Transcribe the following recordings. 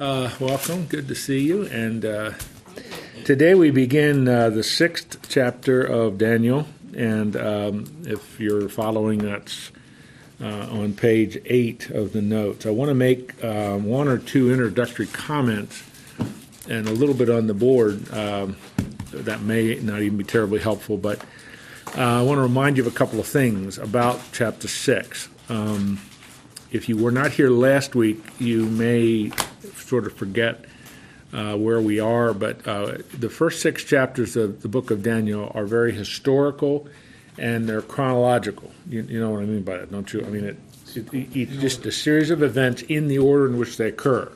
Welcome. Good to see you. And today we begin the sixth chapter of Daniel. And if you're following, that's on page 8 of the notes. I want to make one or two introductory comments and a little bit on the board that may not even be terribly helpful, but I want to remind you of a couple of things about chapter 6. If you were not here last week, you may sort of forget where we are, but the first 6 chapters of the book of Daniel are very historical, and they're chronological. You know what I mean by that, don't you? I mean, it's just a series of events in the order in which they occur.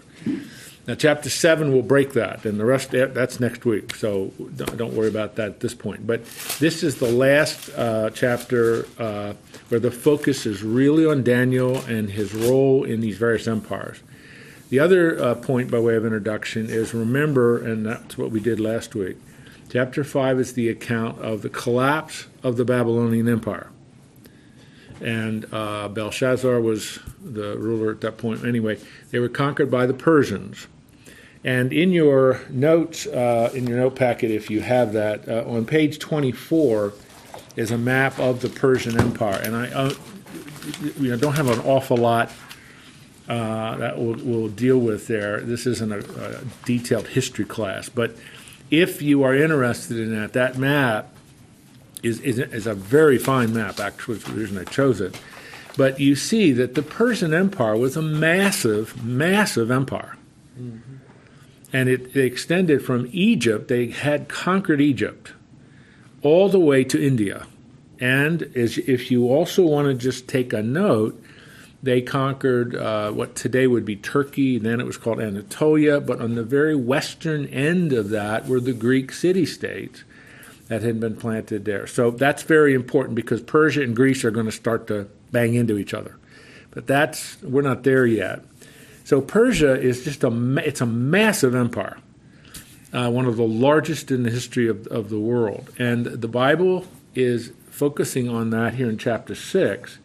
Now, chapter 7 will break that, and the rest, that's next week, so don't worry about that at this point. But this is the last chapter where the focus is really on Daniel and his role in these various empires. The other point by way of introduction is, remember, and that's what we did last week, chapter 5 is the account of the collapse of the Babylonian Empire. And Belshazzar was the ruler at that point. Anyway, they were conquered by the Persians. And in your notes, in your note packet, if you have that, on page 24 is a map of the Persian Empire. And I don't have an awful lot that we'll deal with there. This isn't a detailed history class. But if you are interested in that map is a very fine map, actually, is the reason I chose it. But you see that the Persian Empire was a massive, massive empire. Mm-hmm. And it extended from Egypt. They had conquered Egypt all the way to India. And if you also want to just take a note, they conquered what today would be Turkey. Then it was called Anatolia. But on the very western end of that were the Greek city-states that had been planted there. So that's very important, because Persia and Greece are going to start to bang into each other. But we're not there yet. So Persia is just a massive empire, one of the largest in the history of the world. And the Bible is focusing on that here in chapter 6,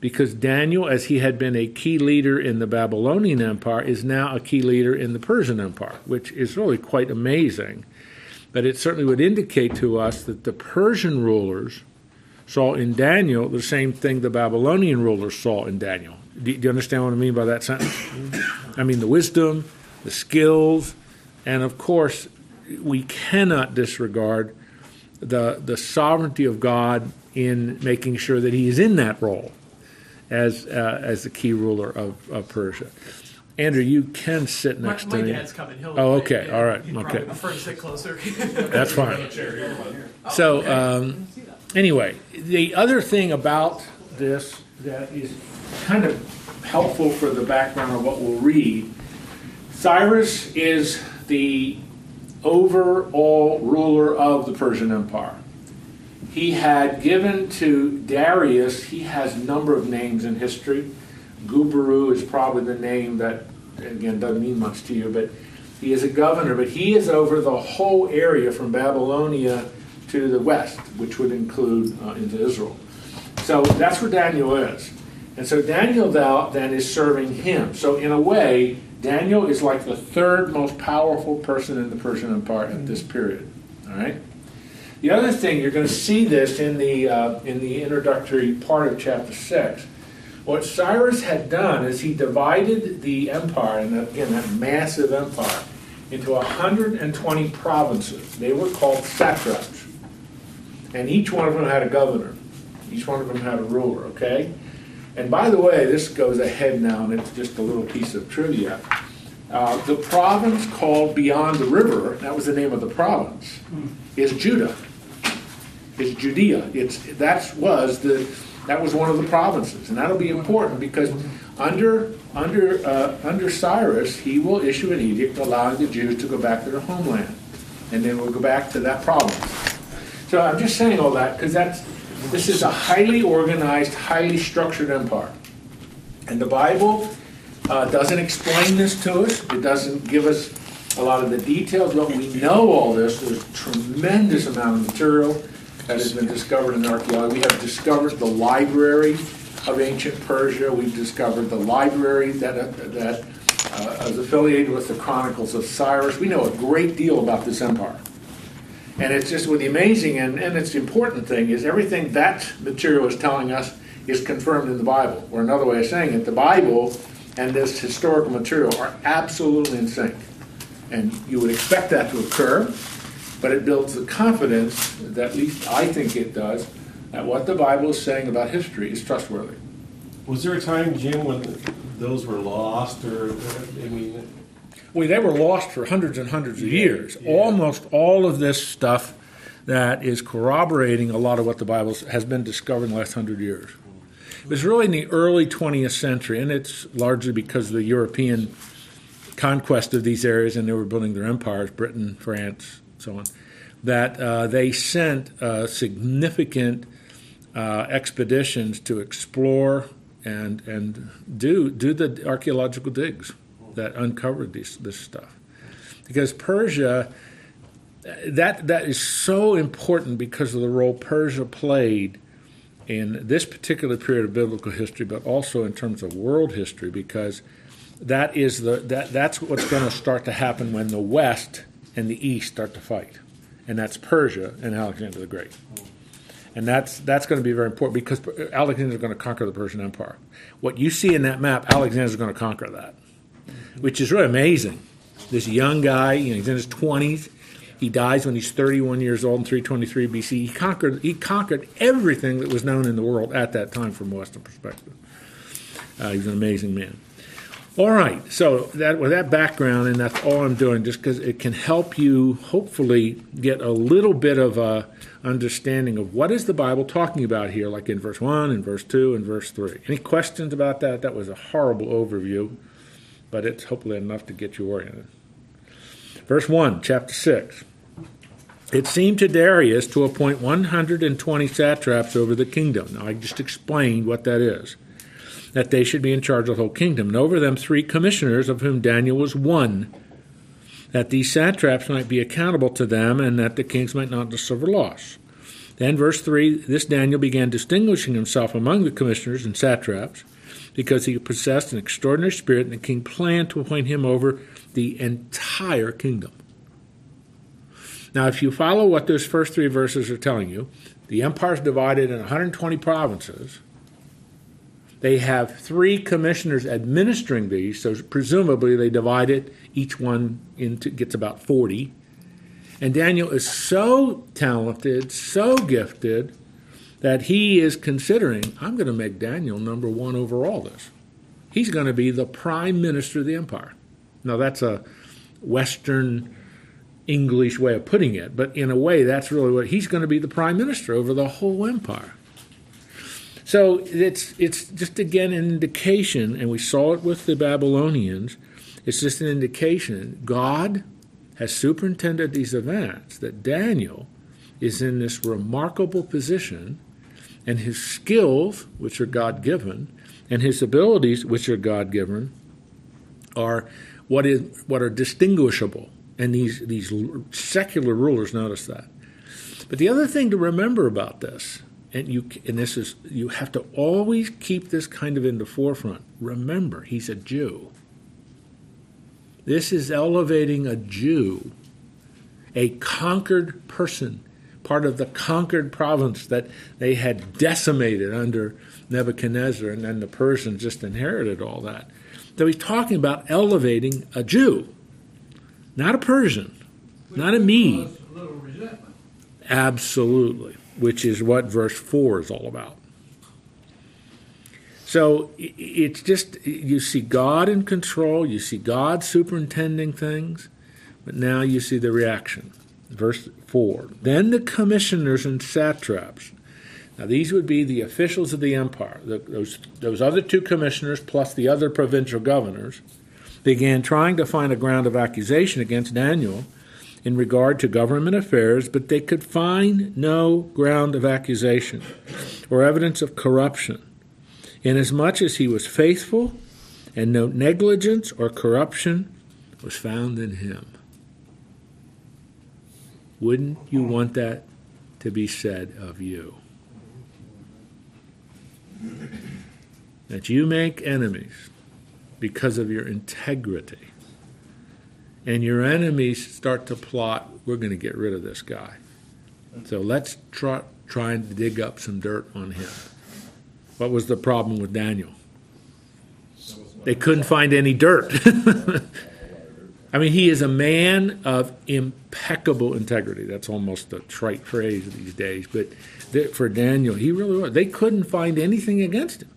because Daniel, as he had been a key leader in the Babylonian Empire, is now a key leader in the Persian Empire, which is really quite amazing. But it certainly would indicate to us that the Persian rulers saw in Daniel the same thing the Babylonian rulers saw in Daniel. Do you understand what I mean by that sentence? I mean the wisdom, the skills, and of course we cannot disregard the sovereignty of God in making sure that he is in that role as the key ruler of Persia. Andrew, you can sit next to me. My dad's coming. Oh, okay. All right. He'd probably prefer to sit closer. That's fine. So, anyway, the other thing about this that is kind of helpful for the background of what we'll read, Cyrus is the overall ruler of the Persian Empire. He had given to Darius, he has a number of names in history. Guburu is probably the name that, again, doesn't mean much to you, but he is a governor. But he is over the whole area from Babylonia to the west, which would include into Israel. So that's where Daniel is. And so Daniel then is serving him. So in a way, Daniel is like the third most powerful person in the Persian Empire at this period. All right? The other thing, you're going to see this in the introductory part of chapter 6. What Cyrus had done is he divided the empire, and again, that massive empire, into 120 provinces. They were called satraps. And each one of them had a governor. Each one of them had a ruler, okay? And by the way, this goes ahead now, and it's just a little piece of trivia. The province called Beyond the River, that was the name of the province, is Judah. It's Judea. That was one of the provinces, and that'll be important because under Cyrus, he will issue an edict allowing the Jews to go back to their homeland, and then we'll go back to that province. So I'm just saying all that because this is a highly organized, highly structured empire, and the Bible doesn't explain this to us. It doesn't give us a lot of the details, but we know all this. There's a tremendous amount of material that has been discovered in archaeology. We have discovered the library of ancient Persia. We've discovered the library that is affiliated with the Chronicles of Cyrus. We know a great deal about this empire. And it's just with the amazing and it's the important thing is everything that material is telling us is confirmed in the Bible. Or another way of saying it, the Bible and this historical material are absolutely in sync. And you would expect that to occur, but it builds the confidence, that at least I think it does, that what the Bible is saying about history is trustworthy. Was there a time, Jim, when those were lost, or, I mean... Well, they were lost for hundreds and hundreds of years. Yeah. Almost all of this stuff that is corroborating a lot of what the Bible has been discovered in the last 100 years. It was really in the early 20th century, and it's largely because of the European conquest of these areas, and they were building their empires, Britain, France, so on, that they sent significant expeditions to explore and do the archaeological digs that uncovered this stuff. Because Persia, that is so important because of the role Persia played in this particular period of biblical history, but also in terms of world history, because that is that's what's going to start to happen when the West and the East start to fight, and that's Persia and Alexander the Great, and that's going to be very important because Alexander is going to conquer the Persian Empire. What you see in that map, Alexander is going to conquer that, which is really amazing. This young guy, he's in his 20s. He dies when he's 31 years old in 323 BC. He conquered everything that was known in the world at that time from a Western perspective. He was an amazing man. All right, so that with that background, and that's all I'm doing, just because it can help you hopefully get a little bit of a understanding of what is the Bible talking about here, like in verse 1 and verse 2 and verse 3. Any questions about that? That was a horrible overview, but it's hopefully enough to get you oriented. Verse 1, chapter 6. It seemed to Darius to appoint 120 satraps over the kingdom. Now, I just explained what that is, that they should be in charge of the whole kingdom, and over them 3 commissioners, of whom Daniel was one, that these satraps might be accountable to them, and that the kings might not suffer loss. Then, verse 3, this Daniel began distinguishing himself among the commissioners and satraps, because he possessed an extraordinary spirit, and the king planned to appoint him over the entire kingdom. Now, if you follow what those first 3 verses are telling you, the empire is divided in 120 provinces. They have 3 commissioners administering these, so presumably they divide it. Each one gets about 40. And Daniel is so talented, so gifted, that he is considering, I'm going to make Daniel number one over all this. He's going to be the prime minister of the empire. Now, that's a Western English way of putting it, but in a way, that's really what he's going to be, the prime minister over the whole empire. So it's just, again, an indication, and we saw it with the Babylonians, it's just an indication. God has superintended these events, that Daniel is in this remarkable position, and his skills, which are God-given, and his abilities, which are God-given, are what are distinguishable. And these secular rulers notice that. But the other thing to remember about this, you have to always keep this kind of in the forefront. Remember, he's a Jew. This is elevating a Jew, a conquered person, part of the conquered province that they had decimated under Nebuchadnezzar, and then the Persians just inherited all that. So he's talking about elevating a Jew, not a Persian, not a Mede. A little resentment. Absolutely. Which is what verse 4 is all about. So it's just, you see God in control, you see God superintending things, but now you see the reaction. Verse 4, then the commissioners and satraps. Now these would be the officials of the empire. Those other 2 commissioners plus the other provincial governors began trying to find a ground of accusation against Daniel in regard to government affairs, but they could find no ground of accusation or evidence of corruption, inasmuch as he was faithful and no negligence or corruption was found in him. Wouldn't you want that to be said of you? That you make enemies because of your integrity. And your enemies start to plot, we're going to get rid of this guy. So let's try and dig up some dirt on him. What was the problem with Daniel? They couldn't find any dirt. I mean, he is a man of impeccable integrity. That's almost a trite phrase these days. But for Daniel, he really was. They couldn't find anything against him.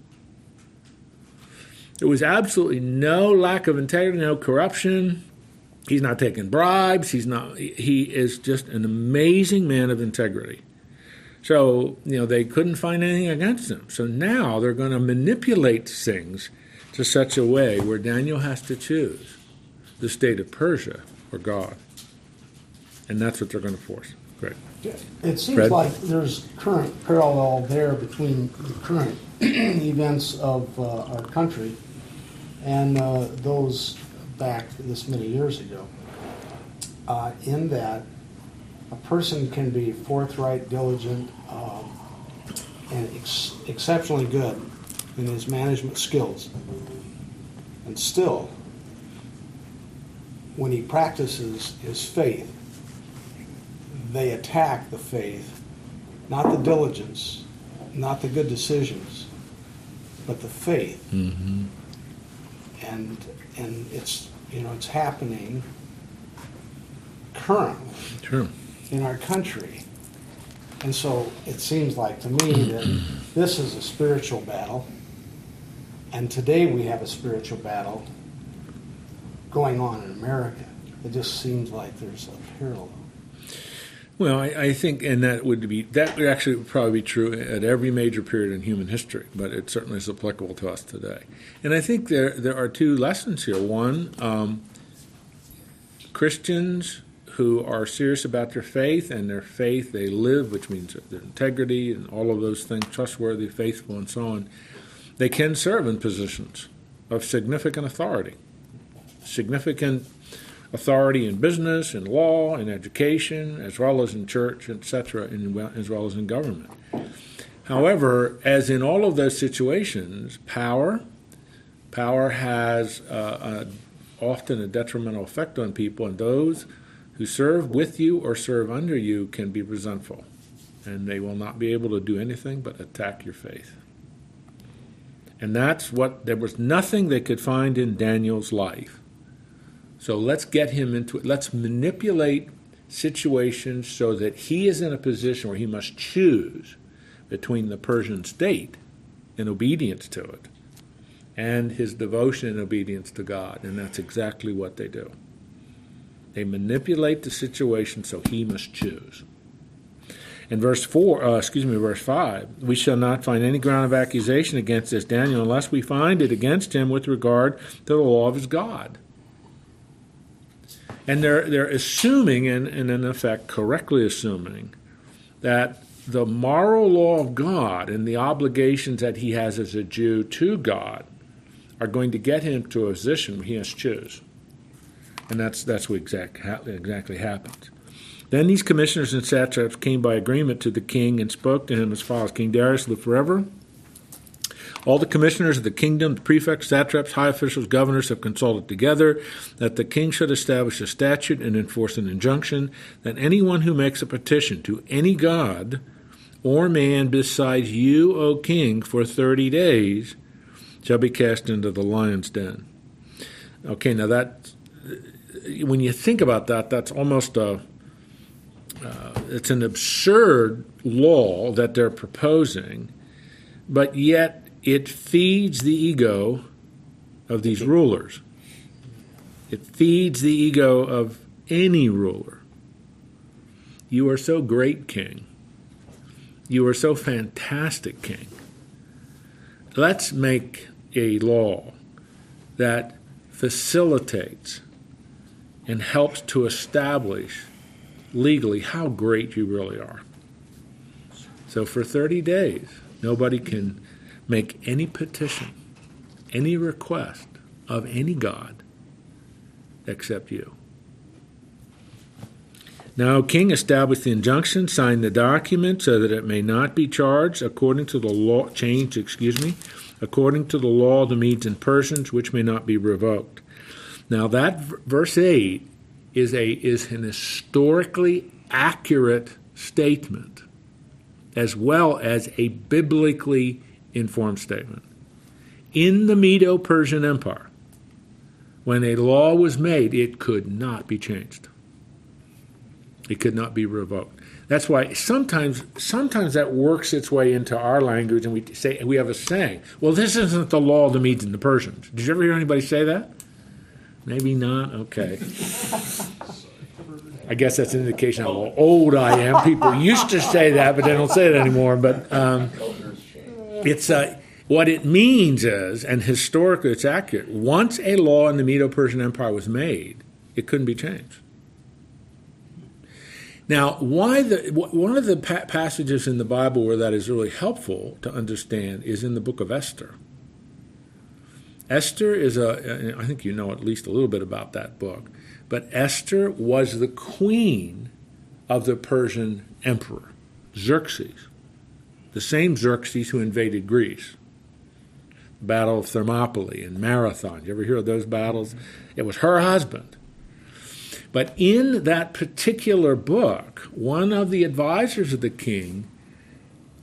There was absolutely no lack of integrity, no corruption. He's not taking bribes. He is just an amazing man of integrity. So, they couldn't find anything against him. So now they're going to manipulate things to such a way where Daniel has to choose the state of Persia or God. And that's what they're going to force. Great. It seems Fred? Like there's current parallel there between the current events of our country and those back this many years ago, in that a person can be forthright, diligent, and exceptionally good in his management skills. And still, when he practices his faith, they attack the faith, not the diligence, not the good decisions, but the faith. Mm-hmm. And it's it's happening currently in our country, and so it seems like to me that this is a spiritual battle, and today we have a spiritual battle going on in America. It just seems like there's a parallel. Well, I think, and that would probably be true at every major period in human history, but it certainly is applicable to us today. And I think there are two lessons here. One, Christians who are serious about their faith, and their faith they live, which means their integrity and all of those things, trustworthy, faithful, and so on, they can serve in positions of significant authority. Significant authority in business, in law, in education, as well as in church, etc., as well as in government. However, as in all of those situations, power has often a detrimental effect on people, and those who serve with you or serve under you can be resentful, and they will not be able to do anything but attack your faith. And that's what, there was nothing they could find in Daniel's life. So let's get him into it. Let's manipulate situations so that he is in a position where he must choose between the Persian state and obedience to it and his devotion and obedience to God. And that's exactly what they do. They manipulate the situation so he must choose. In verse 5, we shall not find any ground of accusation against this Daniel unless we find it against him with regard to the law of his God. And they're assuming, and in effect correctly assuming, that the moral law of God and the obligations that he has as a Jew to God are going to get him to a position he must choose. And that's what exactly happens. Then these commissioners and satraps came by agreement to the king and spoke to him as follows. King Darius lived forever. All the commissioners of the kingdom, the prefects, satraps, high officials, governors have consulted together that the king should establish a statute and enforce an injunction that anyone who makes a petition to any god or man besides you, O king, for 30 days shall be cast into the lion's den. Okay, now that, when you think about that, that's almost it's an absurd law that they're proposing, but yet it feeds the ego of these rulers. It feeds the ego of any ruler. You are so great, king. You are so fantastic, king. Let's make a law that facilitates and helps to establish legally how great you really are. So for 30 days, nobody can make any petition, any request of any god except you. Now, king established the injunction, signed the document so that it may not be changed according to the law according to the law of the Medes and Persians, which may not be revoked. Now that verse 8 is an historically accurate statement, as well as a biblically informed statement. In the Medo-Persian Empire, when a law was made, it could not be changed. It could not be revoked. That's why sometimes that works its way into our language, and we have a saying, well, this isn't the law of the Medes and the Persians. Did you ever hear anybody say that? Maybe not. Okay. I guess that's an indication of how old I am. People used to say that, but they don't say it anymore. But what it means is, and historically it's accurate, once a law in the Medo-Persian Empire was made, it couldn't be changed. Now, one of the passages in the Bible where that is really helpful to understand is in the book of Esther. Esther is I think you know at least a little bit about that book, but Esther was the queen of the Persian emperor, Xerxes, the same Xerxes who invaded Greece. Battle of Thermopylae and Marathon. You ever hear of those battles? It was her husband. But in that particular book, one of the advisors of the king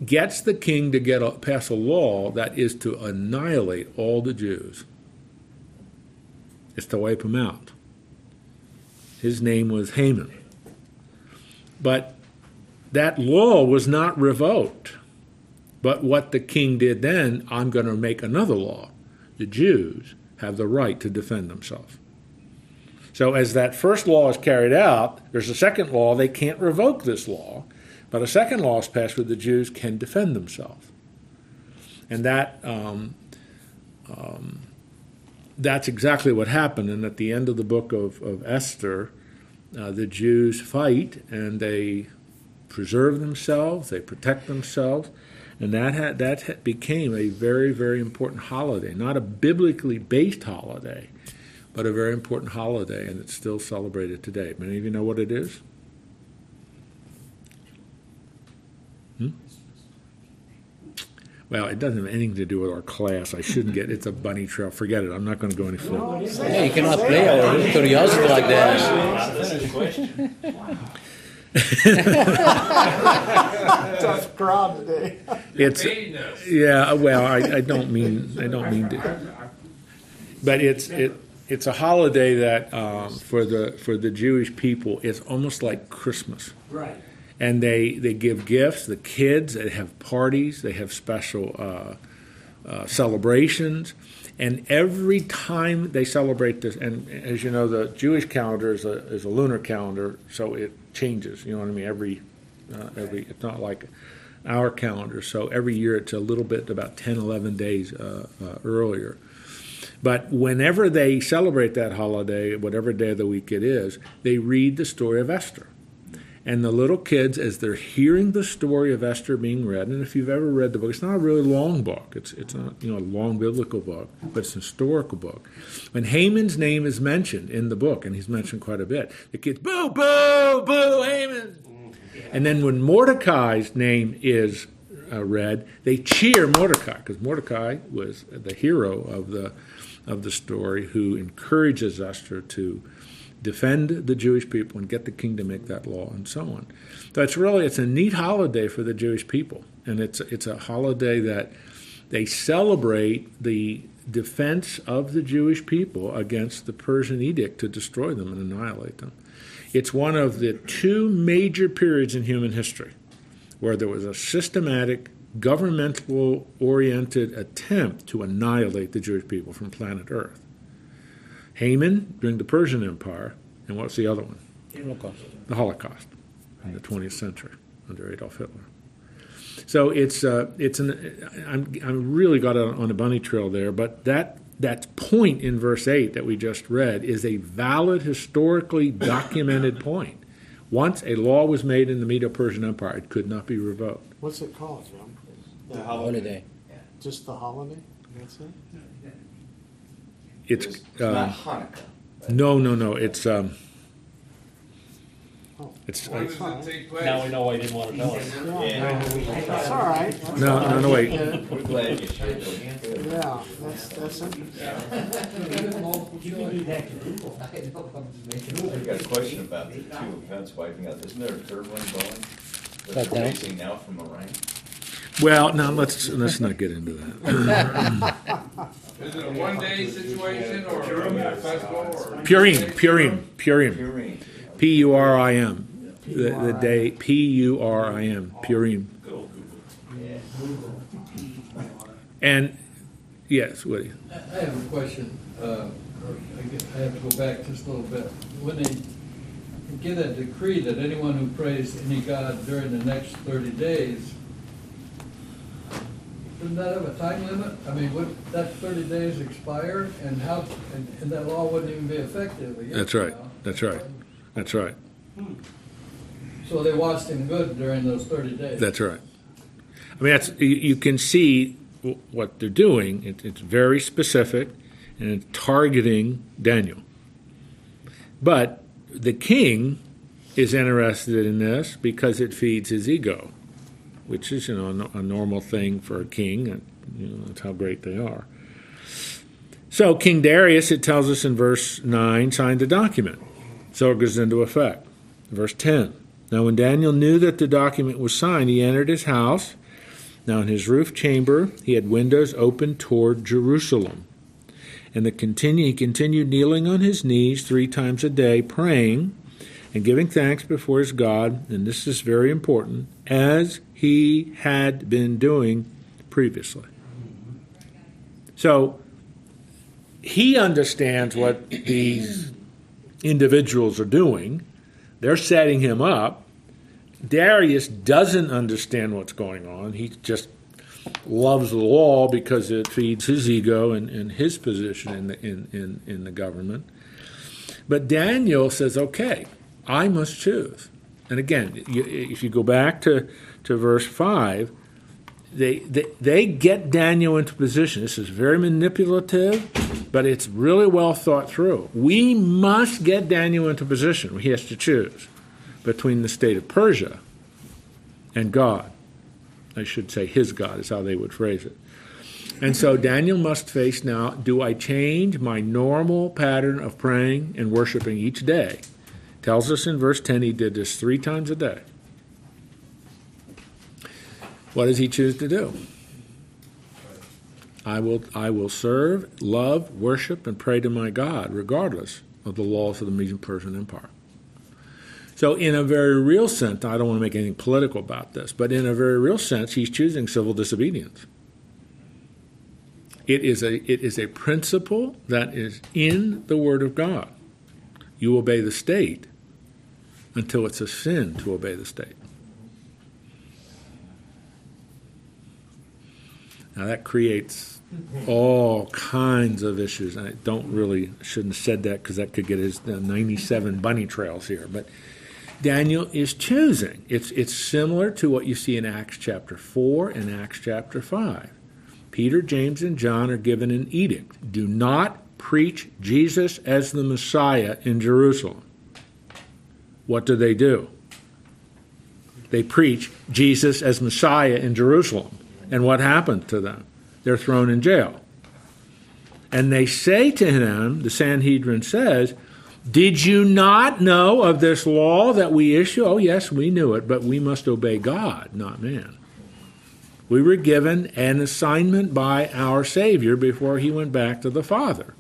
gets the king to pass a law that is to annihilate all the Jews. It's to wipe them out. His name was Haman. But that law was not revoked. But what the king did then, I'm going to make another law. The Jews have the right to defend themselves. So as that first law is carried out, there's a second law. They can't revoke this law, but a second law is passed where the Jews can defend themselves. And that's exactly what happened. And at the end of the book of Esther, the Jews fight, and they preserve themselves, they protect themselves, and that became a very, very important holiday, not a biblically based holiday, but a very important holiday, and it's still celebrated today. Many of you know what it is? Well, it doesn't have anything to do with our class. I shouldn't get it's a bunny trail. Forget it. I'm not going to go any further. Yeah, you cannot play our curiosity like that. Tough crowd today. I don't mean to. But it's a holiday that for the Jewish people, it's almost like Christmas. Right. And they give gifts. The kids, they have parties. They have special celebrations. And every time they celebrate this, and as you know, the Jewish calendar is a lunar calendar, so it changes. You know what I mean? It's not like our calendar. So every year it's a little bit about 10, 11 days earlier. But whenever they celebrate that holiday, whatever day of the week it is, they read the story of Esther. And the little kids, as they're hearing the story of Esther being read, and if you've ever read the book, it's not a really long book. It's not, you know, a long biblical book, but it's a historical book. When Haman's name is mentioned in the book, and he's mentioned quite a bit, the kids, boo, boo, boo, Haman! And then when Mordecai's name is read, they cheer Mordecai, because Mordecai was the hero of the story who encourages Esther to defend the Jewish people and get the king to make that law and so on. So it's a neat holiday for the Jewish people, and it's a holiday that they celebrate the defense of the Jewish people against the Persian edict to destroy them and annihilate them. It's one of the two major periods in human history where there was a systematic governmental-oriented attempt to annihilate the Jewish people from planet Earth. Haman during the Persian Empire, and what's the other one? The Holocaust in the 20th century under Adolf Hitler. So I'm really got on a bunny trail there, but that point in verse 8 that we just read is a valid, historically documented point. Once a law was made in the Medo-Persian Empire, it could not be revoked. What's it called, John? The holiday. Just the holiday? That's it? Yeah. It's not Hanukkah. No. It's It's, when does it take place? Now we know why he didn't want to tell us. Yeah. That's all right. No, wait. We're glad you shared those answers. Yeah, that's interesting. I've got a question about the two events wiping out. Isn't there a third one going? That's rising now from Iran? Well, no, let's not get into that. Is it a one-day situation or a festival? Purim. Purim. The day Purim. Purim. And yes, Woody. I have a question. I have to go back just a little bit. When they get a decree that anyone who prays any god during the next 30 days, doesn't that have a time limit? I mean, would that 30 days expire, and how? And that law wouldn't even be effective again. That's right. Now. That's right. So they watched him good during those 30 days. That's right. I mean, that's you can see what they're doing. It's very specific, and it's targeting Daniel. But the king is interested in this because it feeds his ego, which is, a normal thing for a king. And, that's how great they are. So King Darius, it tells us in verse 9, signed the document. So it goes into effect. Verse 10, now when Daniel knew that the document was signed, he entered his house. Now in his roof chamber, he had windows open toward Jerusalem. And he continued kneeling on his knees 3 times a day, praying and giving thanks before his God, and this is very important, as he had been doing previously. So he understands what these individuals are doing. They're setting him up. Darius doesn't understand what's going on. He just loves the law because it feeds his ego and his position in the government. But Daniel says, okay, I must choose. And again, if you go back to verse 5, they get Daniel into position. This is very manipulative, but it's really well thought through. We must get Daniel into position. He has to choose between the state of Persia and God. I should say his God is how they would phrase it. And so Daniel must face now, do I change my normal pattern of praying and worshiping each day? Tells us in verse 10 he did this 3 times a day. What does he choose to do? I will serve, love, worship, and pray to my God, regardless of the laws of the Medo-Persian Empire. So in a very real sense, I don't want to make anything political about this, but in a very real sense, he's choosing civil disobedience. It is a principle that is in the Word of God. You obey the state until it's a sin to obey the state. Now that creates all kinds of issues. I shouldn't have said that because that could get his 97 bunny trails here. But Daniel is choosing. It's similar to what you see in Acts chapter 4 and Acts chapter 5. Peter, James, and John are given an edict. Do not preach Jesus as the Messiah in Jerusalem. What do? They preach Jesus as Messiah in Jerusalem. And what happened to them? They're thrown in jail. And they say to him, the Sanhedrin says, did you not know of this law that we issue? Oh, yes, we knew it, but we must obey God, not man. We were given an assignment by our Savior before he went back to the Father,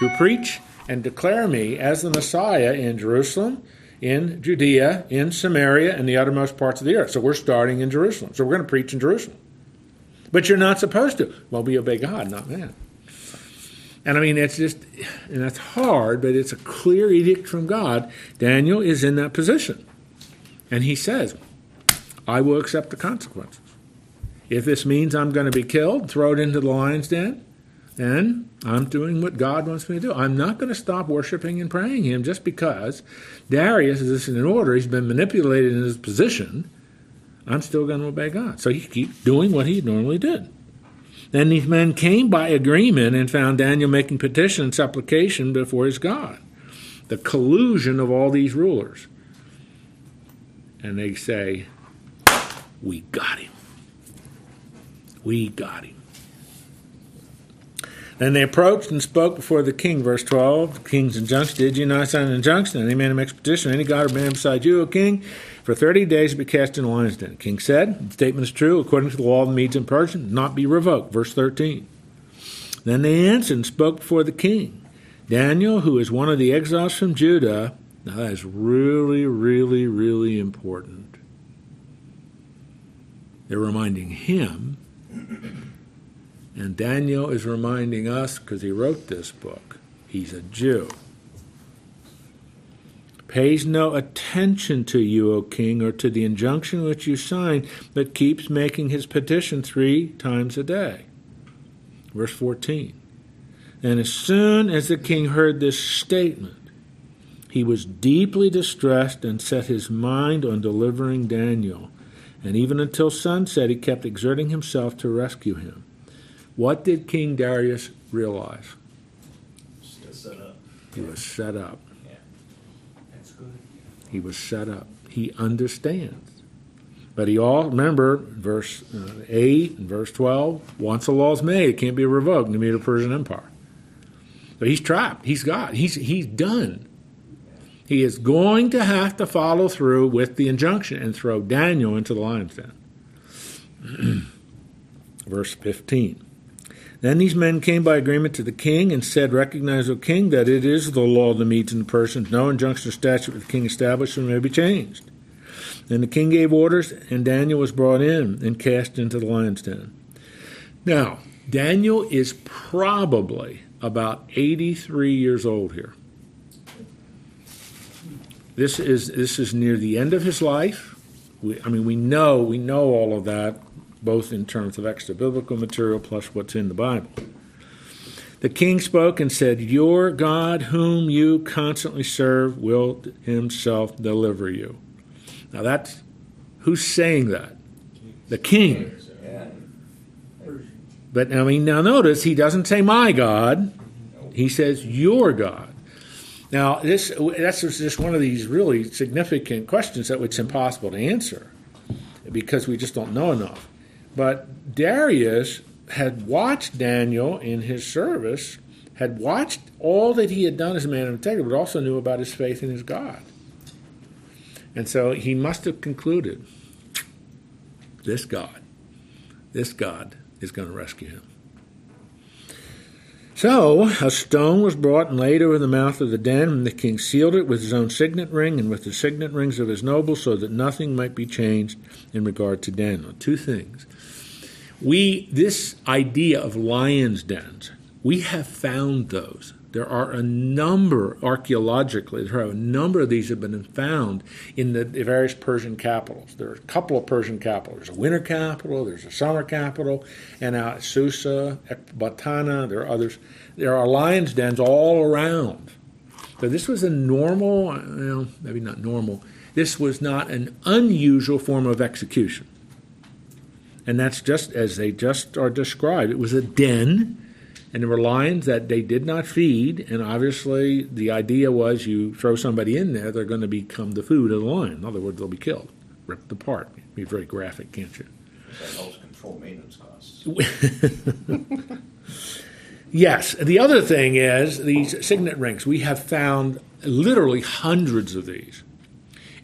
to preach and declare me as the Messiah in Jerusalem, in Judea, in Samaria, and the uttermost parts of the earth. So we're starting in Jerusalem. So we're going to preach in Jerusalem. But you're not supposed to. Well, we obey God, not man. And I mean, and that's hard, but it's a clear edict from God. Daniel is in that position. And he says, I will accept the consequences. If this means I'm going to be killed, thrown into the lion's den, then I'm doing what God wants me to do. I'm not going to stop worshiping and praying him just because Darius is in an order. He's been manipulated in his position. I'm still going to obey God. So he keeps doing what he normally did. Then these men came by agreement and found Daniel making petition and supplication before his God. The collusion of all these rulers. and they say, we got him. We got him. Then they approached and spoke before the king, verse 12, the king's injunction, did you not sign an injunction? Any man of expedition, any god or man beside you, O king, for 30 days to be cast in a lion's den. The king said, the statement is true, according to the law of the Medes and Persians, not be revoked, verse 13. Then they answered and spoke before the king, Daniel, who is one of the exiles from Judah. Now that is really, really, really important. They're reminding him, and Daniel is reminding us, because he wrote this book, he's a Jew. Pays no attention to you, O king, or to the injunction which you sign, but keeps making his petition 3 times a day. Verse 14. And as soon as the king heard this statement, he was deeply distressed and set his mind on delivering Daniel. And even until sunset, he kept exerting himself to rescue him. What did King Darius realize? Set up. He was set up. Yeah. That's good. He was set up. He understands. But he all, remember, verse 8 and verse 12, once a law is made, it can't be revoked in the Medo-Persian Empire. So he's trapped. He's got. He's done. He is going to have to follow through with the injunction and throw Daniel into the lion's den. Verse 15. Then these men came by agreement to the king and said, recognize, O king, that it is the law of the Medes and the Persians. No injunction or statute that the king established may be changed. And the king gave orders, and Daniel was brought in and cast into the lion's den. Now, Daniel is probably about 83 years old here. This is near the end of his life. We know all of that, both in terms of extra-biblical material plus what's in the Bible. The king spoke and said, your God, whom you constantly serve, will himself deliver you. Now that's, who's saying that? The king. But now notice, he doesn't say my God. He says your God. Now that's just one of these really significant questions that it's impossible to answer because we just don't know enough. But Darius had watched Daniel in his service, had watched all that he had done as a man of integrity, but also knew about his faith in his God. And so he must have concluded, this God is going to rescue him. So a stone was brought and laid over the mouth of the den, and the king sealed it with his own signet ring and with the signet rings of his nobles, so that nothing might be changed in regard to Daniel. 2 things. This idea of lion's dens, we have found those. There are a number, archaeologically, of these have been found in the various Persian capitals. There are a couple of Persian capitals. There's a winter capital, there's a summer capital, and now Susa, Ecbatana, there are others. There are lion's dens all around. So this was a normal, well, maybe not normal, this was not an unusual form of execution. And that's just as they just are described. It was a den. And there were lions that they did not feed, and obviously the idea was you throw somebody in there, they're going to become the food of the lion. In other words, they'll be killed, ripped apart. It'd be very graphic, can't you? That helps control maintenance costs. Yes. The other thing is these signet rings. We have found literally hundreds of these.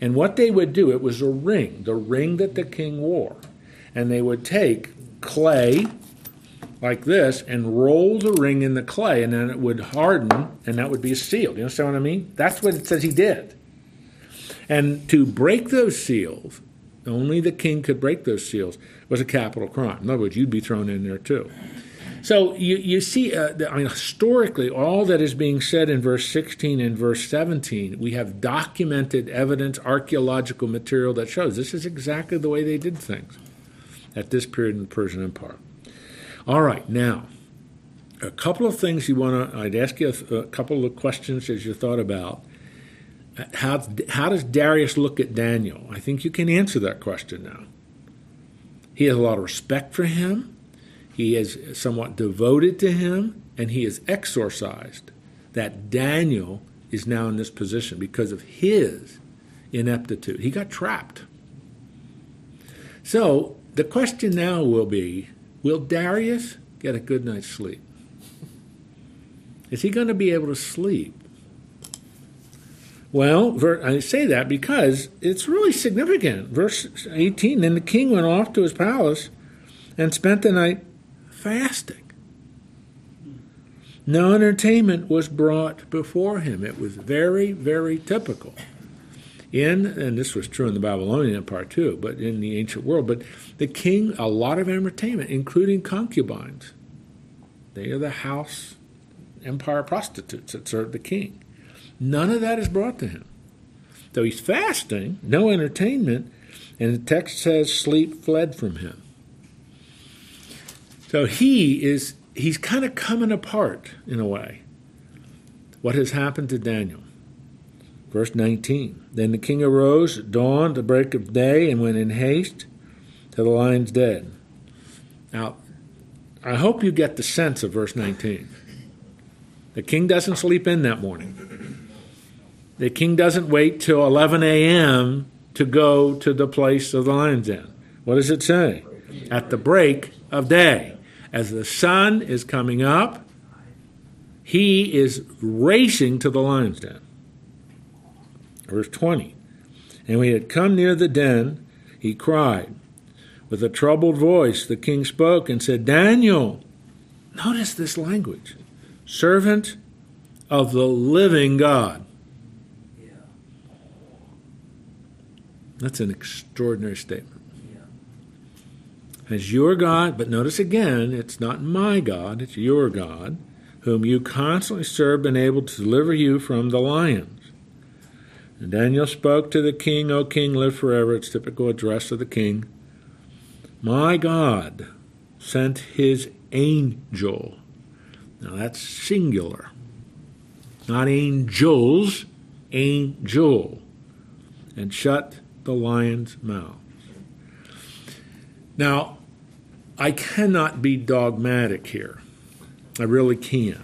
And what they would do, it was a ring, the ring that the king wore. And they would take clay like this, and roll the ring in the clay, and then it would harden, and that would be a seal. You understand what I mean? That's what it says he did. And to break those seals, only the king could break those seals, was a capital crime. In other words, you'd be thrown in there too. So you see, historically, all that is being said in verse 16 and verse 17, we have documented evidence, archaeological material that shows this is exactly the way they did things at this period in the Persian Empire. All right, now, a couple of things I'd ask you a couple of questions as you thought about. How does Darius look at Daniel? I think you can answer that question now. He has a lot of respect for him. He is somewhat devoted to him, and he is exorcised that Daniel is now in this position because of his ineptitude. He got trapped. So the question now will be, will Darius get a good night's sleep? Is he going to be able to sleep? Well, I say that because it's really significant. Verse 18, then the king went off to his palace and spent the night fasting. No entertainment was brought before him. It was very, very typical. And this was true in the Babylonian Empire too, but in the ancient world, but the king, a lot of entertainment, including concubines. They are the house empire prostitutes that served the king. None of that is brought to him. Though he's fasting, no entertainment, and the text says sleep fled from him. So he's kind of coming apart in a way. What has happened to Daniel? Verse 19, then the king arose at dawn, the break of day, and went in haste to the lion's den. Now, I hope you get the sense of verse 19. The king doesn't sleep in that morning. The king doesn't wait till 11 a.m. to go to the place of the lion's den. What does it say? At the break of day. As the sun is coming up, he is racing to the lion's den. Verse 20, and when he had come near the den, he cried. With a troubled voice, the king spoke and said, Daniel, notice this language, servant of the living God. Yeah. That's an extraordinary statement. Yeah. As your God, but notice again, it's not my God, it's your God, whom you constantly serve, and able to deliver you from the lion. And Daniel spoke to the king, O king, live forever. It's typical address of the king. My God sent his angel. Now that's singular. Not angels, angel. And shut the lion's mouth. Now, I cannot be dogmatic here. I really can't.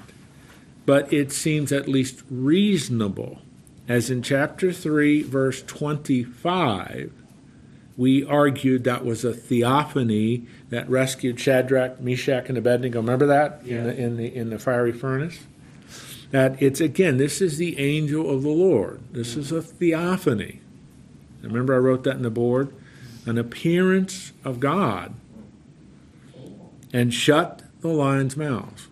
But it seems at least reasonable, as in chapter 3, verse 25, we argued that was a theophany that rescued Shadrach, Meshach, and Abednego. Remember that? Yeah. In the fiery furnace? That it's, again, this is the angel of the Lord. This is a theophany. Remember I wrote that in the board? An appearance of God, and shut the lion's mouth.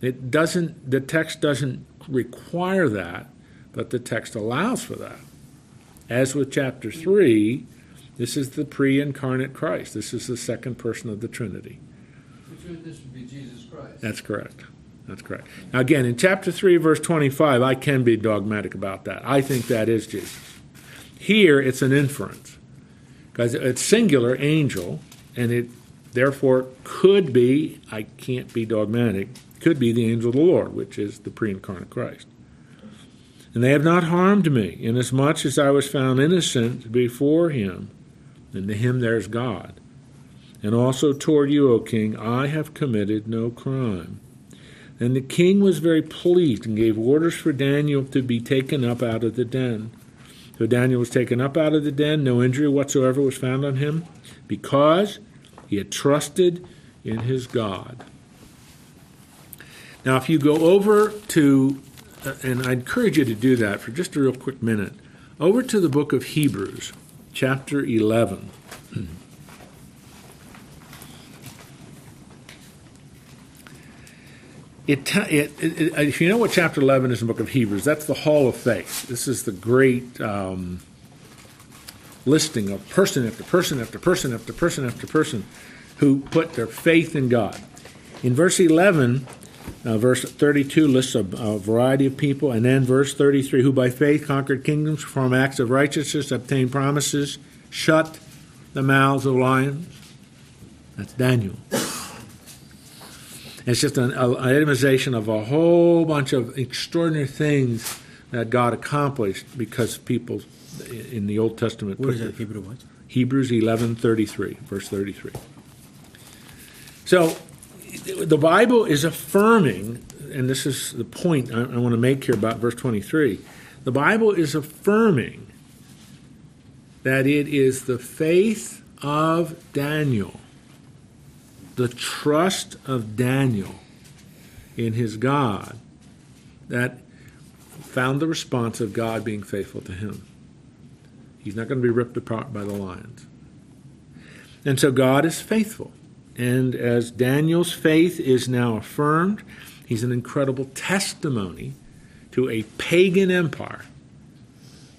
It doesn't, the text doesn't require that, but the text allows for that. As with chapter 3, this is the pre-incarnate Christ. This is the second person of the Trinity. This would be Jesus Christ. That's correct. That's correct. Now again, in chapter 3, verse 25, I can be dogmatic about that. I think that is Jesus. Here, it's an inference, because it's singular, angel, and it therefore could be, I can't be dogmatic, could be the angel of the Lord, which is the pre-incarnate Christ. And they have not harmed me, inasmuch as I was found innocent before him. And to him there's God. And also toward you, O king, I have committed no crime. And the king was very pleased and gave orders for Daniel to be taken up out of the den. So Daniel was taken up out of the den. No injury whatsoever was found on him, because he had trusted in his God. Now, if you go over to, and I encourage you to do that for just a real quick minute, over to the book of Hebrews, chapter 11. If you know what chapter 11 is in the book of Hebrews, that's the Hall of Faith. This is the great listing of person after person after person after person after person who put their faith in God. In verse 11... verse 32 lists a variety of people, and then verse 33, who by faith conquered kingdoms, performed acts of righteousness, obtained promises, shut the mouths of lions. That's Daniel. It's just an itemization of a whole bunch of extraordinary things that God accomplished because people in the Old Testament. What is that? Hebrew what? Hebrews 11:33, verse 33. So the Bible is affirming, and this is the point I want to make here about verse 23, the Bible is affirming that it is the faith of Daniel, the trust of Daniel in his God, that found the response of God being faithful to him. He's not going to be ripped apart by the lions. And so God is faithful. And as Daniel's faith is now affirmed, he's an incredible testimony to a pagan empire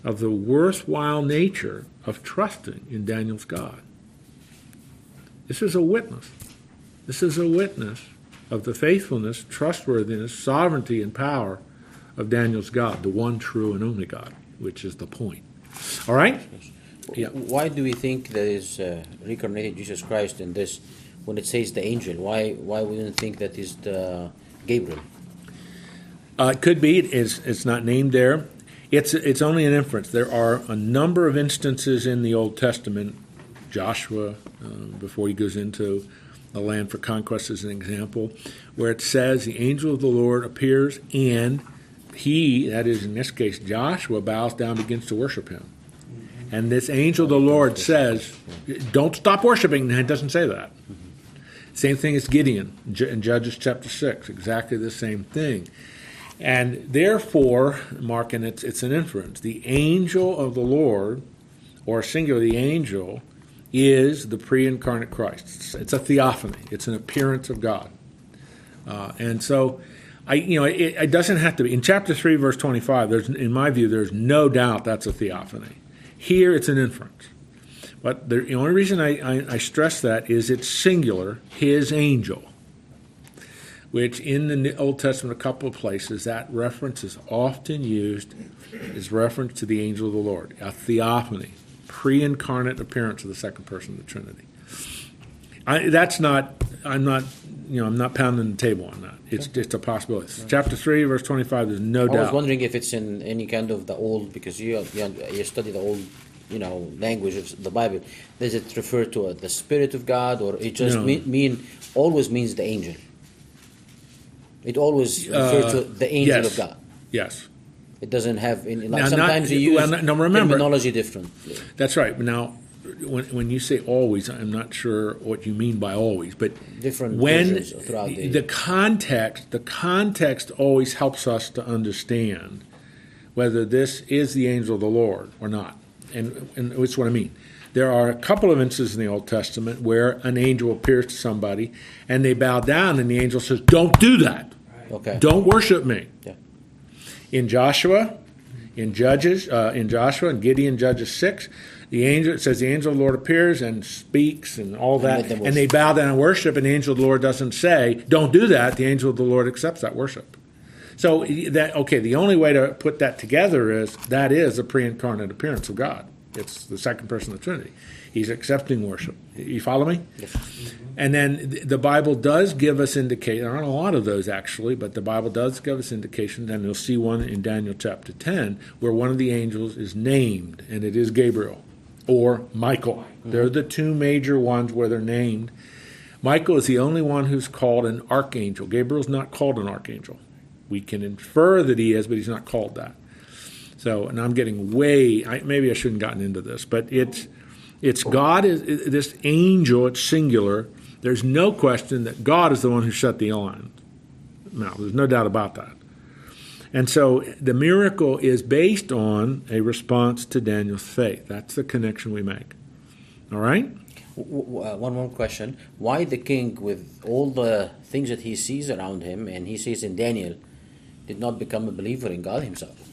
of the worthwhile nature of trusting in Daniel's God. This is a witness. This is a witness of the faithfulness, trustworthiness, sovereignty, and power of Daniel's God, the one true and only God, which is the point. All right? Yeah. Why do we think there is reincarnated Jesus Christ in this? When it says the angel, why wouldn't we think that is the Gabriel? It could be. It's not named there. It's only an inference. There are a number of instances in the Old Testament. Joshua, before he goes into the land for conquest, is an example, where it says the angel of the Lord appears and he, that is in this case Joshua, bows down and begins to worship him. Mm-hmm. And this angel of the Lord says, don't stop worshiping. It doesn't say that. Mm-hmm. Same thing as Gideon in Judges chapter 6, exactly the same thing. And therefore, Mark, and it's an inference, the angel of the Lord, or singular, the angel, is the pre-incarnate Christ. It's a theophany. It's an appearance of God. And so, it doesn't have to be. In chapter 3, verse 25, in my view, there's no doubt that's a theophany. Here, it's an inference. But the only reason I stress that is it's singular, his angel, which in the Old Testament, a couple of places, that reference is often used as reference to the angel of the Lord, a theophany, pre-incarnate appearance of the second person of the Trinity. I'm not pounding the table on that. It's just a possibility. Right. Chapter 3, verse 25, there's no doubt. I was wondering if it's in any kind of the old, because you study the old language of the Bible. Does it refer to the Spirit of God, or it just always means the angel? It always refers to the angel of God. Yes. It doesn't have any... sometimes you use terminology differently. That's right. Now, when you say always, I'm not sure what you mean by always, but different versions throughout the context always helps us to understand whether this is the angel of the Lord or not. And that's what I mean. There are a couple of instances in the Old Testament where an angel appears to somebody and they bow down and the angel says, don't do that. Okay. Don't worship me. Yeah. In Joshua and Gideon, Judges 6, the angel of the Lord appears and speaks and all that, and they bow down and worship, and the angel of the Lord doesn't say, don't do that. The angel of the Lord accepts that worship. So, the only way to put that together is that is a pre-incarnate appearance of God. It's the second person of the Trinity. He's accepting worship. You follow me? Yes. Mm-hmm. And then the Bible does give us indication. There aren't a lot of those, actually, but the Bible does give us indications, and you'll see one in Daniel chapter 10, where one of the angels is named, and it is Gabriel or Michael. Mm-hmm. They're the two major ones where they're named. Michael is the only one who's called an archangel. Gabriel's not called an archangel. We can infer that he is, but he's not called that. So, and I'm getting maybe I shouldn't have gotten into this, but it's God is this angel. It's singular. There's no question that God is the one who shut the lion. No, there's no doubt about that. And so the miracle is based on a response to Daniel's faith. That's the connection we make. All right? One more question. Why the king, with all the things that he sees around him and he sees in Daniel, did not become a believer in God himself?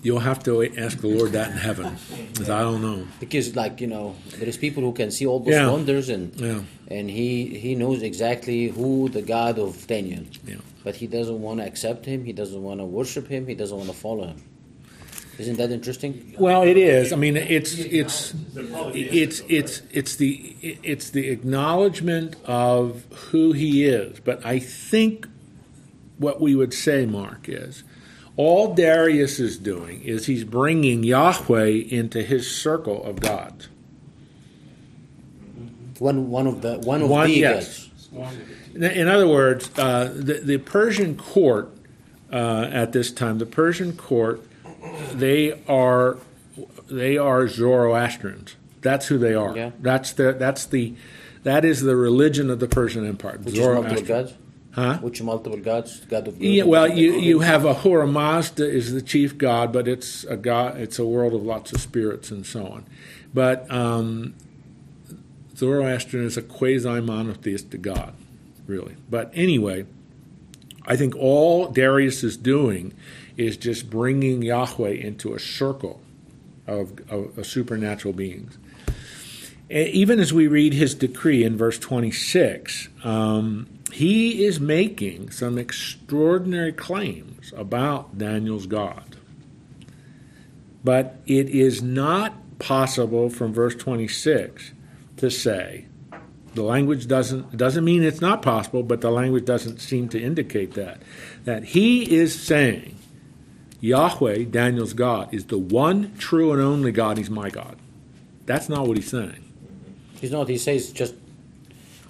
You'll have to ask the Lord that in heaven, because I don't know. Because, there is people who can see all those wonders, and he knows exactly who the God of Daniel. Yeah. But he doesn't want to accept him. He doesn't want to worship him. He doesn't want to follow him. Isn't that interesting? Well, it is. I mean, it's the acknowledgement of who he is. But I think what we would say, Mark, is all Darius is doing is he's bringing Yahweh into his circle of God. One of the gods. In other words, the Persian court at this time, they are they are Zoroastrians. That's who they are. Yeah. That is the religion of the Persian Empire. Which Zoroastrian. Is multiple gods? Huh? Which multiple gods? God of good. Yeah, well, you have Ahura Mazda is the chief god, but it's a god. It's a world of lots of spirits and so on. But Zoroastrian is a quasi-monotheistic god, really. But anyway, I think all Darius is doing is just bringing Yahweh into a circle of supernatural beings. Even as we read his decree in verse 26, he is making some extraordinary claims about Daniel's God. But it is not possible from verse 26 to say, the language doesn't mean it's not possible, but the language doesn't seem to indicate that he is saying Yahweh, Daniel's God, is the one true and only God. He's my God. That's not what he's saying. He's not. He says just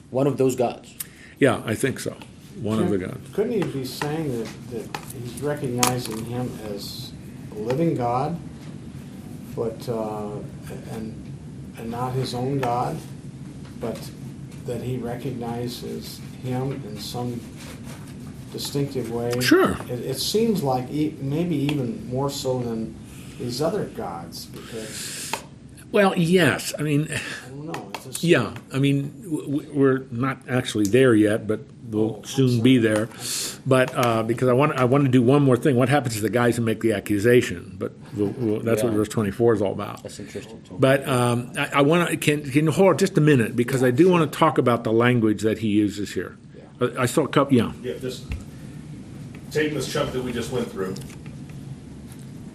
one of those gods. Yeah, I think so. One of the gods. Couldn't he be saying that he's recognizing him as a living God, but and not his own God, but that he recognizes him in some distinctive way? Sure. It seems like maybe even more so than these other gods, because... Well, yes. I mean... I don't know. Yeah. I mean, we're not actually there yet, but we'll soon be there. But because I want to do one more thing. What happens to the guys who make the accusation? But that's what verse 24 is all about. That's interesting. But I want to... Can you hold just a minute? Because I do want to talk about the language that he uses here. Yeah. I saw a couple... Yeah. Yeah, just take this chunk that we just went through.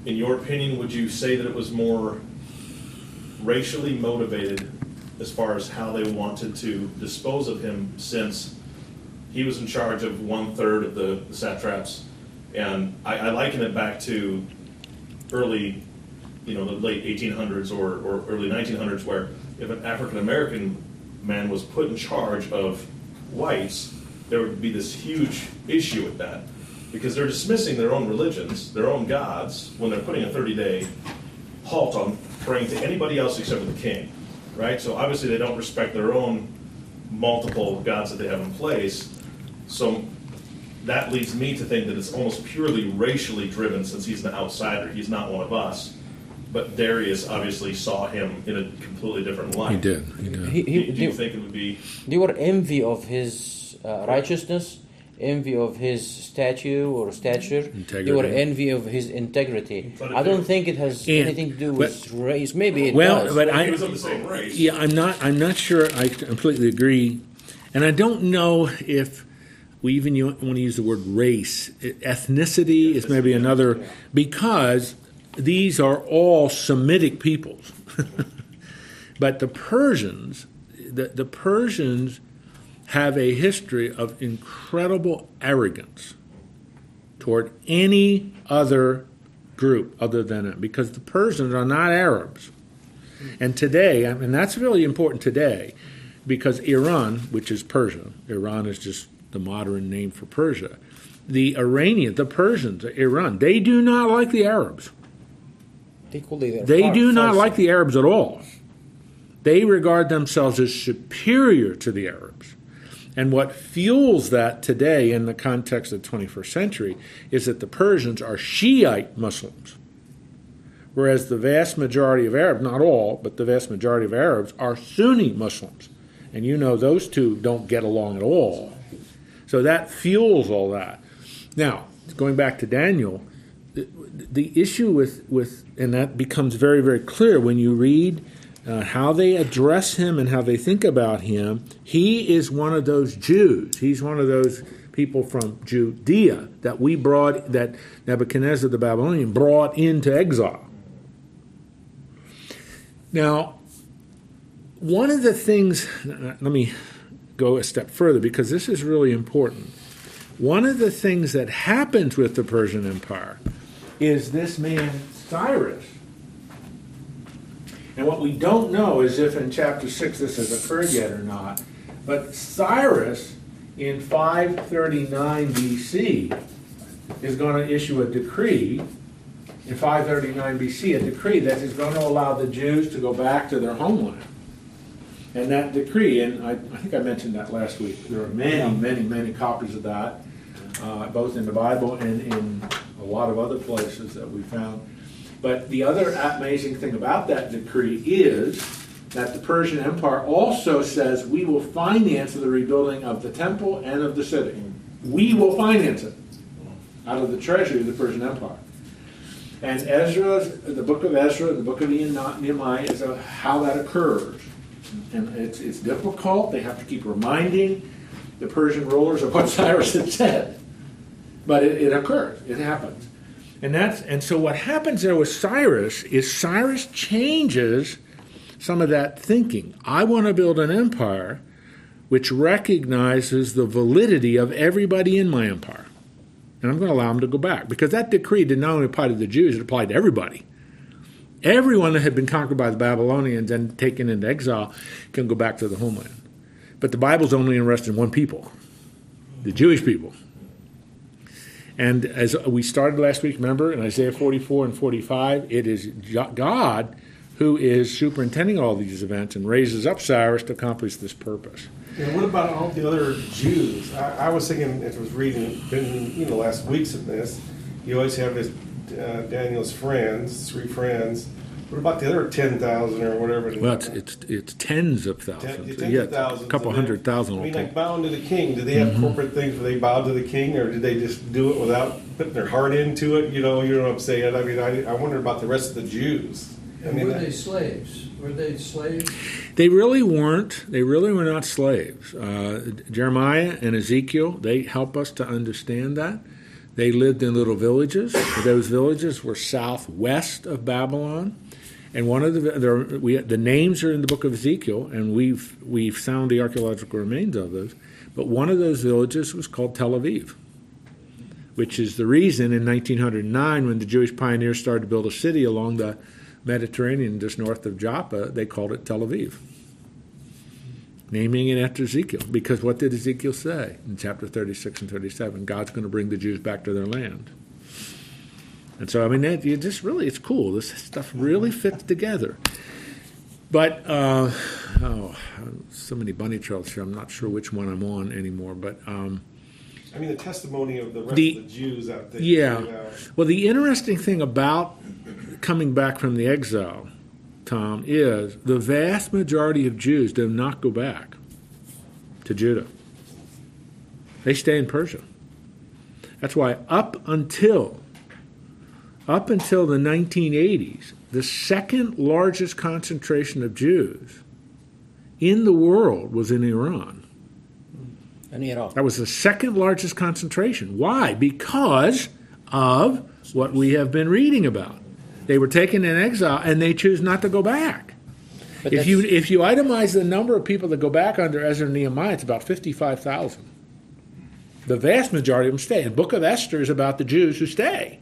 In your opinion, would you say that it was more... racially motivated as far as how they wanted to dispose of him, since he was in charge of one-third of the satraps? And I liken it back to early, the late 1800s or early 1900s, where if an African-American man was put in charge of whites, there would be this huge issue with that, because they're dismissing their own religions, their own gods, when they're putting a 30-day halt on praying to anybody else except for the king, right? So obviously they don't respect their own multiple gods that they have in place. So that leads me to think that it's almost purely racially driven, since he's an outsider. He's not one of us. But Darius obviously saw him in a completely different light. He did. Do you think it would be... They were envy of his righteousness, envy of his stature. Integrity. They were envy of his integrity. I don't think it has anything to do with race. Maybe it does. Well, but he was of the same race. Yeah, I'm not sure I completely agree. And I don't know if we even want to use the word race. Ethnicity is maybe another, because these are all Semitic peoples. But the Persians have a history of incredible arrogance toward any other group other than it, because the Persians are not Arabs. And today, and that's really important today, because Iran, which is Persia, Iran is just the modern name for Persia, the Persians, Iran, they do not like the Arabs. They do not like the Arabs at all. They regard themselves as superior to the Arabs. And what fuels that today in the context of the 21st century is that the Persians are Shiite Muslims, whereas the vast majority of Arabs, not all, but the vast majority of Arabs are Sunni Muslims. And those two don't get along at all. So that fuels all that. Now, going back to Daniel, the issue with and that becomes very, very clear when you read how they address him and how they think about him. He is one of those Jews. He's one of those people from Judea that Nebuchadnezzar the Babylonian brought into exile. Now, one of the things, let me go a step further, because this is really important. One of the things that happens with the Persian Empire is this man Cyrus. And what we don't know is if in chapter 6 this has occurred yet or not, but Cyrus in 539 BC is going to issue a decree in 539 BC a decree that is going to allow the Jews to go back to their homeland. And that decree, and I think I mentioned that last week, there are many, many, many copies of that, both in the Bible and in a lot of other places that we found. But the other amazing thing about that decree is that the Persian Empire also says we will finance the rebuilding of the temple and of the city. We will finance it out of the treasury of the Persian Empire. And the book of Ezra, the book of Nehemiah is how that occurs. And it's difficult. They have to keep reminding the Persian rulers of what Cyrus had said. But it occurs. It happens. And so what happens there with Cyrus is Cyrus changes some of that thinking. I want to build an empire which recognizes the validity of everybody in my empire. And I'm going to allow them to go back. Because that decree did not only apply to the Jews, it applied to everybody. Everyone that had been conquered by the Babylonians and taken into exile can go back to the homeland. But the Bible's only interested in one people, the Jewish people. And as we started last week, remember, in Isaiah 44 and 45, it is God who is superintending all these events and raises up Cyrus to accomplish this purpose. And what about all the other Jews? I was thinking, as I was reading, last week's of this, you always have this Daniel's friends, three friends. What about the other 10,000 or whatever? Well, it's tens of thousands. Tens of thousands. A couple hundred thousand. I mean, like bowing to the king. Did they have corporate things where they bowed to the king, or did they just do it without putting their heart into it? You know what I'm saying? I mean, I wonder about the rest of the Jews. Were they slaves? Were they slaves? They really weren't. They really were not slaves. Jeremiah and Ezekiel, they help us to understand that. They lived in little villages. Those villages were southwest of Babylon, and one of the names are in the book of Ezekiel, and we've found the archaeological remains of those. But one of those villages was called Tel Aviv, which is the reason in 1909, when the Jewish pioneers started to build a city along the Mediterranean just north of Joppa, they called it Tel Aviv, naming it after Ezekiel. Because what did Ezekiel say in chapter 36 and 37? God's going to bring the Jews back to their land. And so, I mean, it's cool. This stuff really fits together. But, so many bunny trails here. I'm not sure which one I'm on anymore. But, I mean, the testimony of the rest of the Jews out there. Yeah. Well, the interesting thing about coming back from the exile, Tom, is the vast majority of Jews do not go back to Judah. They stay in Persia. That's why up until the 1980s, the second largest concentration of Jews in the world was in Iran. Any at all. That was the second largest concentration. Why? Because of what we have been reading about. They were taken in exile, and they choose not to go back. But if you itemize the number of people that go back under Ezra and Nehemiah, it's about 55,000. The vast majority of them stay. The book of Esther is about the Jews who stay,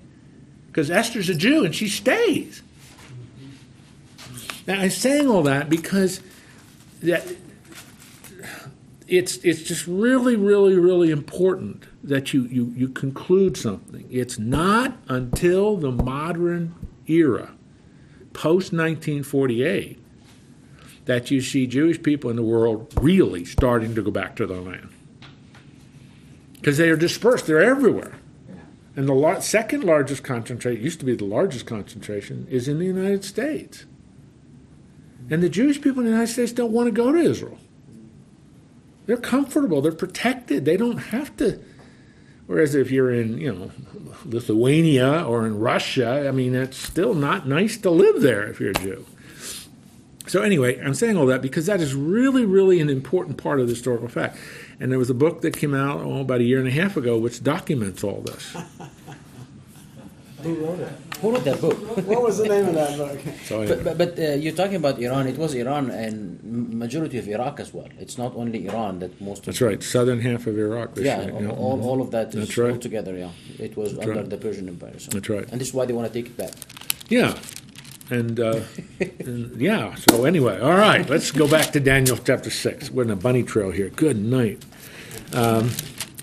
because Esther's a Jew, and she stays. Now, I'm saying all that because it's just really, really, really important that you conclude something. It's not until the modern era, post-1948, that you see Jewish people in the world really starting to go back to their land. Because they are dispersed. They're everywhere. And the second largest concentration, used to be the largest concentration, is in the United States. And the Jewish people in the United States don't want to go to Israel. They're comfortable. They're protected. They don't have to. Whereas if you're in, Lithuania or in Russia, I mean, it's still not nice to live there if you're a Jew. So anyway, I'm saying all that because that is really, really an important part of the historical fact. And there was a book that came out about a year and a half ago which documents all this. Who wrote it? Who wrote that book? What was the name of that book? So anyway. But you're talking about Iran. It was Iran and majority of Iraq as well. It's not only Iran that most of... That's right. Southern half of Iraq. All of that is all together, yeah. It was that's under the Persian Empire. So. That's right. And this is why they want to take it back. Yeah. And yeah. So anyway, all right. Let's go back to Daniel chapter 6. We're in a bunny trail here. Good night.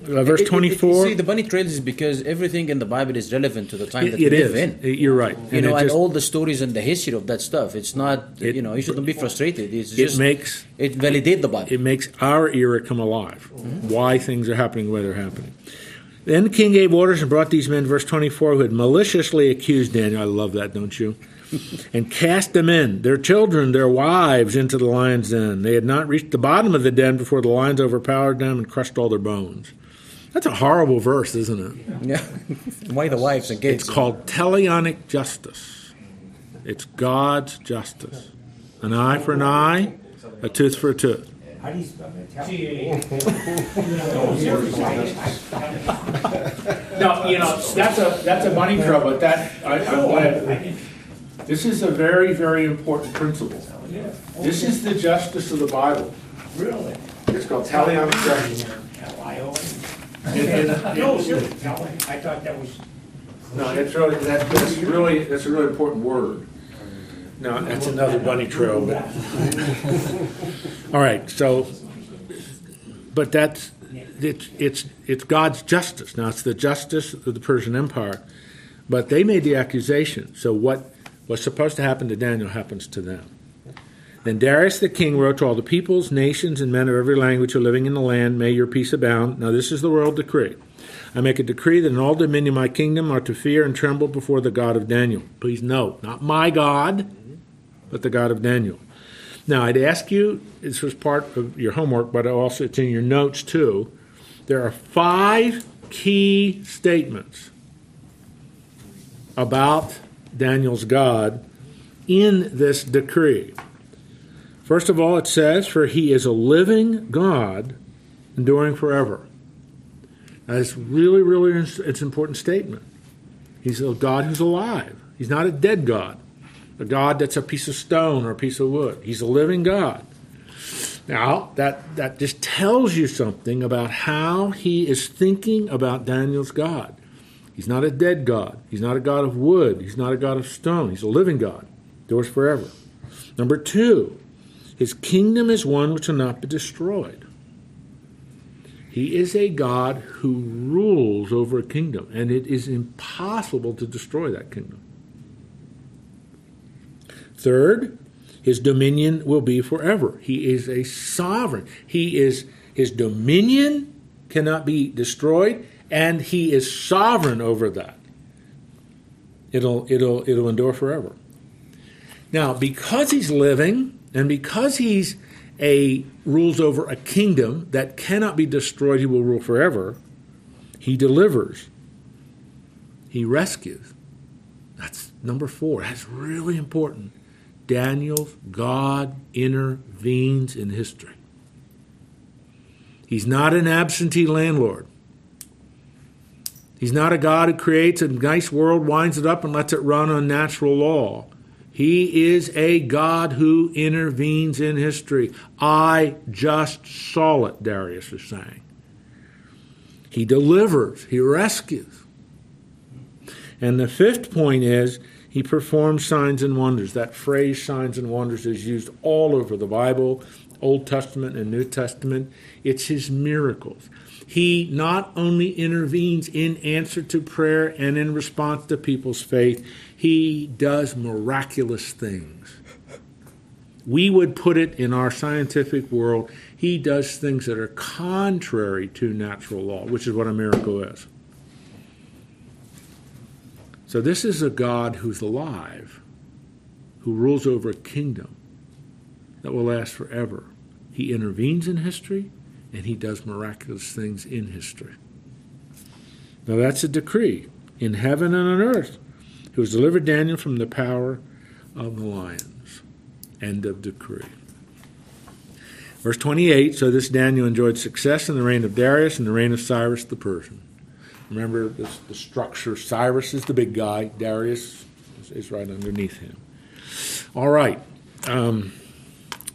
Verse 24. See, the bunny trail is because everything in the Bible is relevant to the time that we live in. You're right. You know, and all the stories and the history of that stuff. It's not, you know, you shouldn't be frustrated. It's just, it validates the Bible. It makes our era come alive. Mm-hmm. Why things are happening the way they're happening. Then the king gave orders and brought these men, verse 24, who had maliciously accused Daniel. I love that, don't you? And cast them in, their children, their wives, into the lion's den. They had not reached the bottom of the den before the lions overpowered them and crushed all their bones. That's a horrible verse, isn't it? Yeah. Why the wives and kids? It's called telionic justice. It's God's justice. An eye for an eye, a tooth for a tooth. How do you spell that? No, you know, that's a money drill, but that I'm glad. This is a very, very important principle. This is the justice of the Bible. Really? It's called talion justice. No, seriously, I thought that was. No, that's a really important word. No, that's another bunny trail. But. All right, so, but that's it's God's justice. Now it's the justice of the Persian Empire, but they made the accusation. So what was supposed to happen to Daniel happens to them. Then Darius the king wrote to all the peoples, nations, and men of every language who are living in the land, may your peace abound. Now this is the royal decree. I make a decree that in all dominion my kingdom are to fear and tremble before the God of Daniel. Please note, not my God, but the God of Daniel. Now, I'd ask you, this was part of your homework, but also it's in your notes too, there are 5 key statements about Daniel's God in this decree. First of all, it says, for he is a living God, enduring forever. Now, that's really, really, it's an important statement. He's a God who's alive. He's not a dead God. A God that's a piece of stone or a piece of wood. He's a living God. Now, that just tells you something about how he is thinking about Daniel's God. He's not a dead God. He's not a God of wood. He's not a God of stone. He's a living God. Endures forever. Number 2, his kingdom is one which will not be destroyed. He is a God who rules over a kingdom, and it is impossible to destroy that kingdom. Third, his dominion will be forever. He is a sovereign. His dominion cannot be destroyed, and he is sovereign over that. It'll endure forever. Now, because he's living, and because he's rules over a kingdom that cannot be destroyed, he will rule forever. He delivers. He rescues. That's number 4. That's really important. Daniel's God intervenes in history. He's not an absentee landlord. He's not a God who creates a nice world, winds it up, and lets it run on natural law. He is a God who intervenes in history. I just saw it, Darius is saying. He delivers. He rescues. And the 5th point is, he performs signs and wonders. That phrase, signs and wonders, is used all over the Bible, Old Testament and New Testament. It's his miracles. He not only intervenes in answer to prayer and in response to people's faith, he does miraculous things. We would put it in our scientific world, he does things that are contrary to natural law, which is what a miracle is. So this is a God who's alive, who rules over a kingdom that will last forever. He intervenes in history, and he does miraculous things in history. Now that's a decree in heaven and on earth, who has delivered Daniel from the power of the lions. End of decree. Verse 28, so this Daniel enjoyed success in the reign of Darius and the reign of Cyrus the Persian. Remember the structure. Cyrus is the big guy. Darius is right underneath him. All right.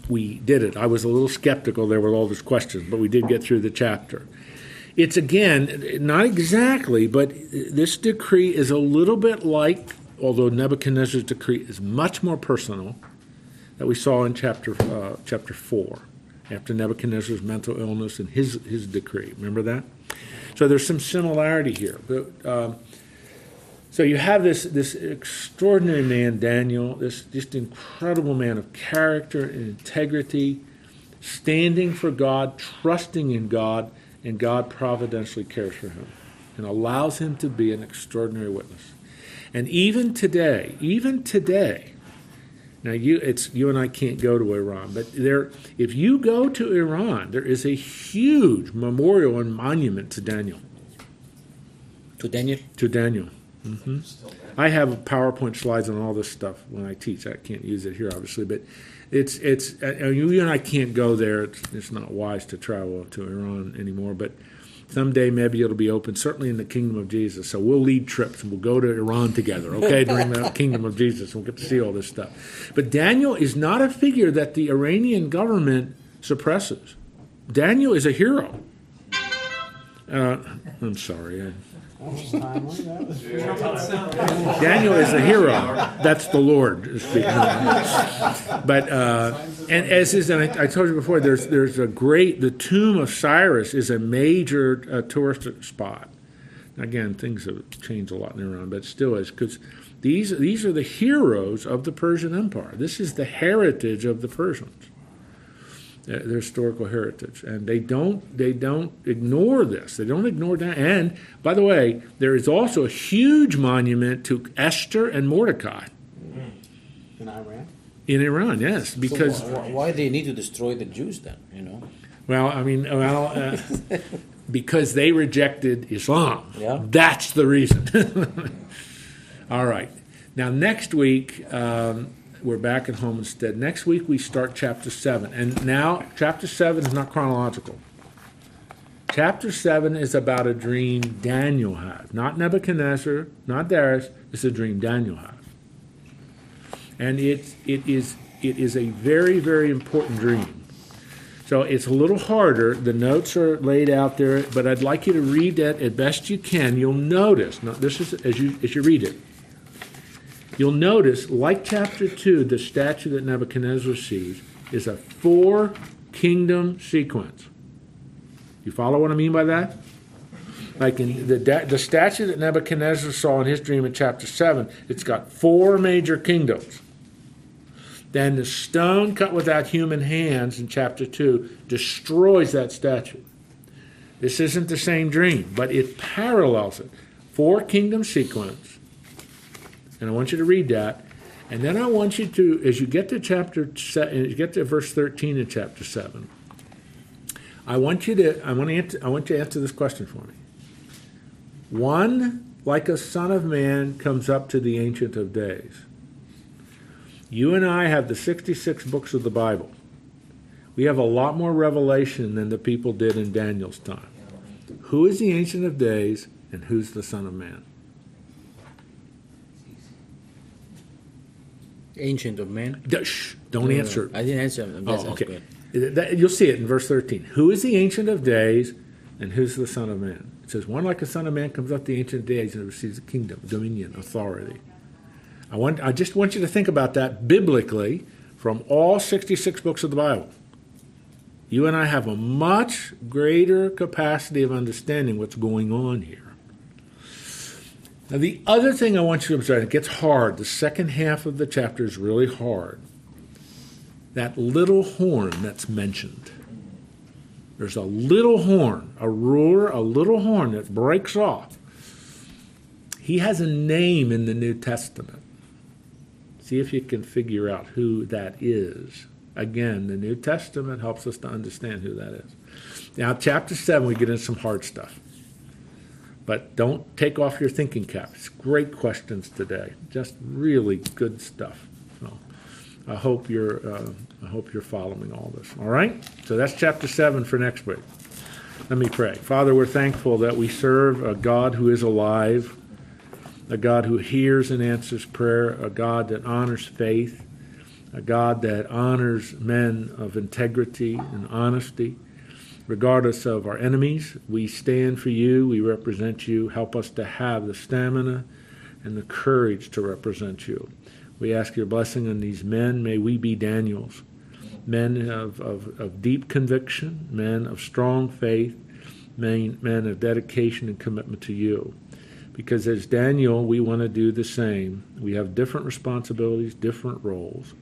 We did it. I was a little skeptical there with all these questions, but we did get through the chapter. It's, again, not exactly, but this decree is a little bit like, although Nebuchadnezzar's decree is much more personal, that we saw in chapter 4. after Nebuchadnezzar's mental illness and his decree. Remember that? So there's some similarity here. But, so you have this extraordinary man, Daniel, this just incredible man of character and integrity, standing for God, trusting in God, and God providentially cares for him and allows him to be an extraordinary witness. And even today, now you and I can't go to Iran, but if you go to Iran, there is a huge memorial and monument to Daniel. To Daniel? To Daniel. Mm-hmm. I have PowerPoint slides on all this stuff when I teach. I can't use it here, obviously, but it's you and I can't go there. It's not wise to travel to Iran anymore, but someday maybe it'll be open, certainly in the Kingdom of Jesus. So we'll lead trips and we'll go to Iran together, okay, during the Kingdom of Jesus. We'll get to see all this stuff. But Daniel is not a figure that the Iranian government suppresses. Daniel is a hero. I'm sorry. Daniel is a hero. That's the Lord speaking. But and as is, and I told you before, there's a great. The tomb of Cyrus is a major tourist spot. Again, things have changed a lot in Iran, but still is because these are the heroes of the Persian Empire. This is the heritage of the Persians. Their historical heritage, and they don't ignore this. They don't ignore that. And by the way, there is also a huge monument to Esther and Mordecai. In Iran. In Iran, yes, because so why they need to destroy the Jews then? You know. Well, I mean, because they rejected Islam. Yeah. That's the reason. All right. Now next week. We're back at home instead. Next week we start chapter 7. And now chapter 7 is not chronological. Chapter 7 is about a dream Daniel had. Not Nebuchadnezzar, not Darius. It's a dream Daniel had. And it is a very, very important dream. So it's a little harder. The notes are laid out there, but I'd like you to read that as best you can. You'll notice, now this is as you read it. You'll notice, like chapter 2, the statue that Nebuchadnezzar sees is a 4-kingdom sequence. You follow what I mean by that? Like in the statue that Nebuchadnezzar saw in his dream in chapter 7, it's got 4 major kingdoms. Then the stone cut without human hands in chapter 2 destroys that statue. This isn't the same dream, but it parallels it. 4-kingdom sequence. And I want you to read that, and then I want you to, as you get to verse 13 in chapter 7. I want you to answer this question for me. One like a son of man comes up to the Ancient of Days. You and I have the 66 books of the Bible. We have a lot more revelation than the people did in Daniel's time. Who is the Ancient of Days, and who's the Son of Man? Ancient of Man. Don't answer. No. I didn't answer. Oh, okay. You'll see it in verse 13. Who is the Ancient of Days, and who's the Son of Man? It says, one like a Son of Man comes up the Ancient of Days and receives a kingdom, dominion, authority. I just want you to think about that biblically from all 66 books of the Bible. You and I have a much greater capacity of understanding what's going on here. Now, the other thing I want you to observe, it gets hard. The second half of the chapter is really hard. That little horn that's mentioned. There's a little horn, a ruler, a little horn that breaks off. He has a name in the New Testament. See if you can figure out who that is. Again, the New Testament helps us to understand who that is. Now, chapter 7, we get into some hard stuff. But don't take off your thinking caps. Great questions today. Just really good stuff. So I hope you're following all this. All right? So that's chapter 7 for next week. Let me pray. Father, we're thankful that we serve a God who is alive, a God who hears and answers prayer, a God that honors faith, a God that honors men of integrity and honesty. Regardless of our enemies, we stand for you, we represent you. Help us to have the stamina and the courage to represent you. We ask your blessing on these men. May we be Daniels. men of deep conviction, men of strong faith, men of dedication and commitment to you. Because as Daniel, we want to do the same. We have different responsibilities, different roles,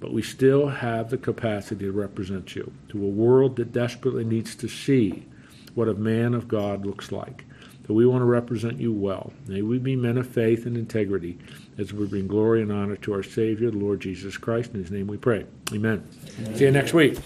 but we still have the capacity to represent you to a world that desperately needs to see what a man of God looks like. So we want to represent you well. May we be men of faith and integrity as we bring glory and honor to our Savior, the Lord Jesus Christ. In his name we pray. Amen. See you next week.